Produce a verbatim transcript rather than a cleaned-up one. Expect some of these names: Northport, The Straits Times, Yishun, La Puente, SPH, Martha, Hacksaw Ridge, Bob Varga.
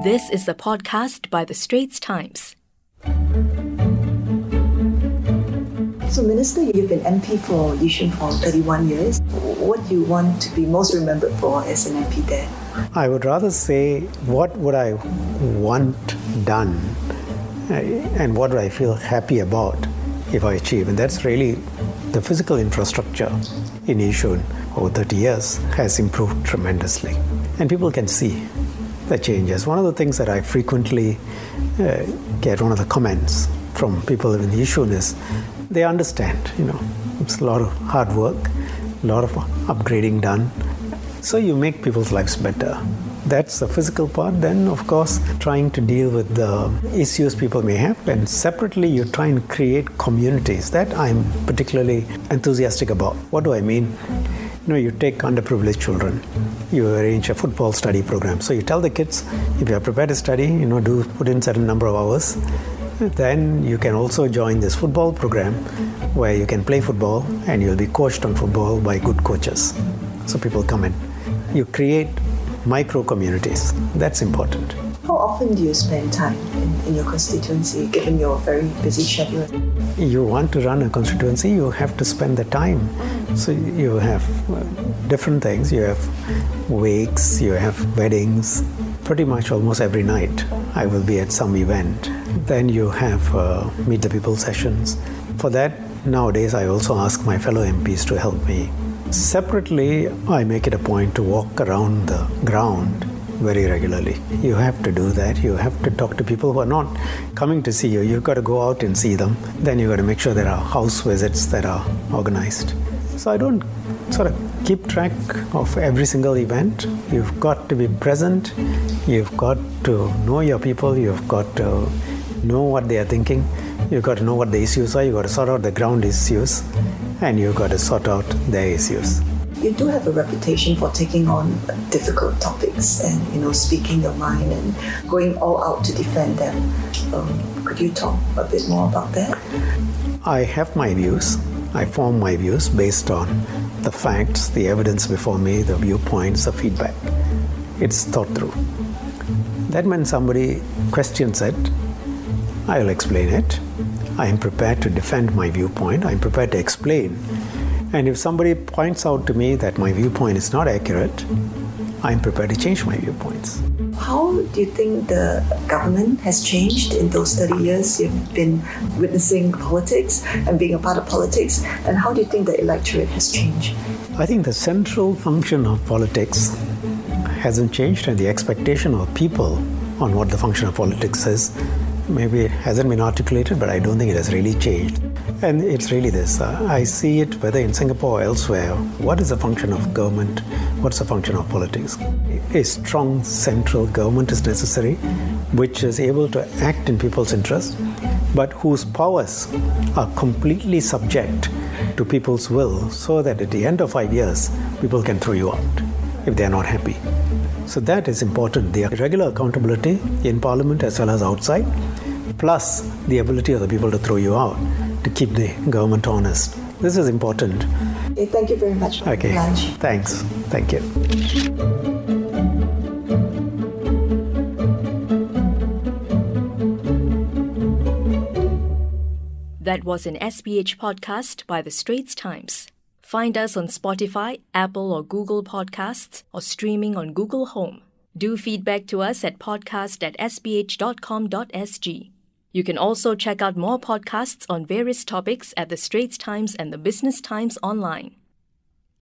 This is a podcast by The Straits Times. So, Minister, you've been M P for Yishun for thirty-one years. What do you want to be most remembered for as an M P there? I would rather say, what would I want done and what would I feel happy about if I achieve? And that's really the physical infrastructure in Yishun over thirty years has improved tremendously. And people can see the changes. One of the things that I frequently uh, get, one of the comments from people in Yishun is they understand, you know, it's a lot of hard work, a lot of upgrading done. So you make people's lives better. That's the physical part. Then, of course, trying to deal with the issues people may have. And separately, you try and create communities. That I'm particularly enthusiastic about. What do I mean? You know, you take underprivileged children. You arrange a football study program. So you tell the kids, if you are prepared to study, you know, do put in a certain number of hours. Then you can also join this football program where you can play football and you'll be coached on football by good coaches. So people come in. You create micro communities. That's important. How often do you spend time in, in your constituency, given your very busy schedule? You want to run a constituency, you have to spend the time. So you have different things. You have wakes, you have weddings. Pretty much almost every night I will be at some event. Then you have uh, Meet the People sessions. For that, nowadays I also ask my fellow M Ps to help me. Separately, I make it a point to walk around the ground very regularly. You have to do that. You have to talk to people who are not coming to see you. You've got to go out and see them. Then you've got to make sure there are house visits that are organized. So I don't sort of keep track of every single event. You've got to be present. You've got to know your people. You've got to know what they are thinking. You've got to know what the issues are. You've got to sort out the ground issues. And you've got to sort out their issues. You do have a reputation for taking on difficult topics and, you know, speaking your mind and going all out to defend them. Um, could you talk a bit more about that? I have my views. I form my views based on the facts, the evidence before me, the viewpoints, the feedback. It's thought through. That when somebody questions it, I will explain it. I am prepared to defend my viewpoint. I am prepared to explain. And if somebody points out to me that my viewpoint is not accurate, I am prepared to change my viewpoints. How do you think the government has changed in those thirty years? You've been witnessing politics and being a part of politics. And how do you think the electorate has changed? I think the central function of politics hasn't changed, and the expectation of people on what the function of politics is, maybe it hasn't been articulated, but I don't think it has really changed. And it's really this. Uh, I see it whether in Singapore or elsewhere. What is the function of government? What's the function of politics? A strong central government is necessary, which is able to act in people's interest, but whose powers are completely subject to people's will, so that at the end of five years, people can throw you out if they're not happy. So that is important. The regular accountability in Parliament as well as outside, plus the ability of the people to throw you out, to keep the government honest. This is important. Okay, thank you very much. For okay. Lunch. Thanks. Thank you. That was an S P H podcast by The Straits Times. Find us on Spotify, Apple or Google Podcasts, or streaming on Google Home. Do feedback to us at podcast at s p h dot com dot s g. You can also check out more podcasts on various topics at The Straits Times and The Business Times online.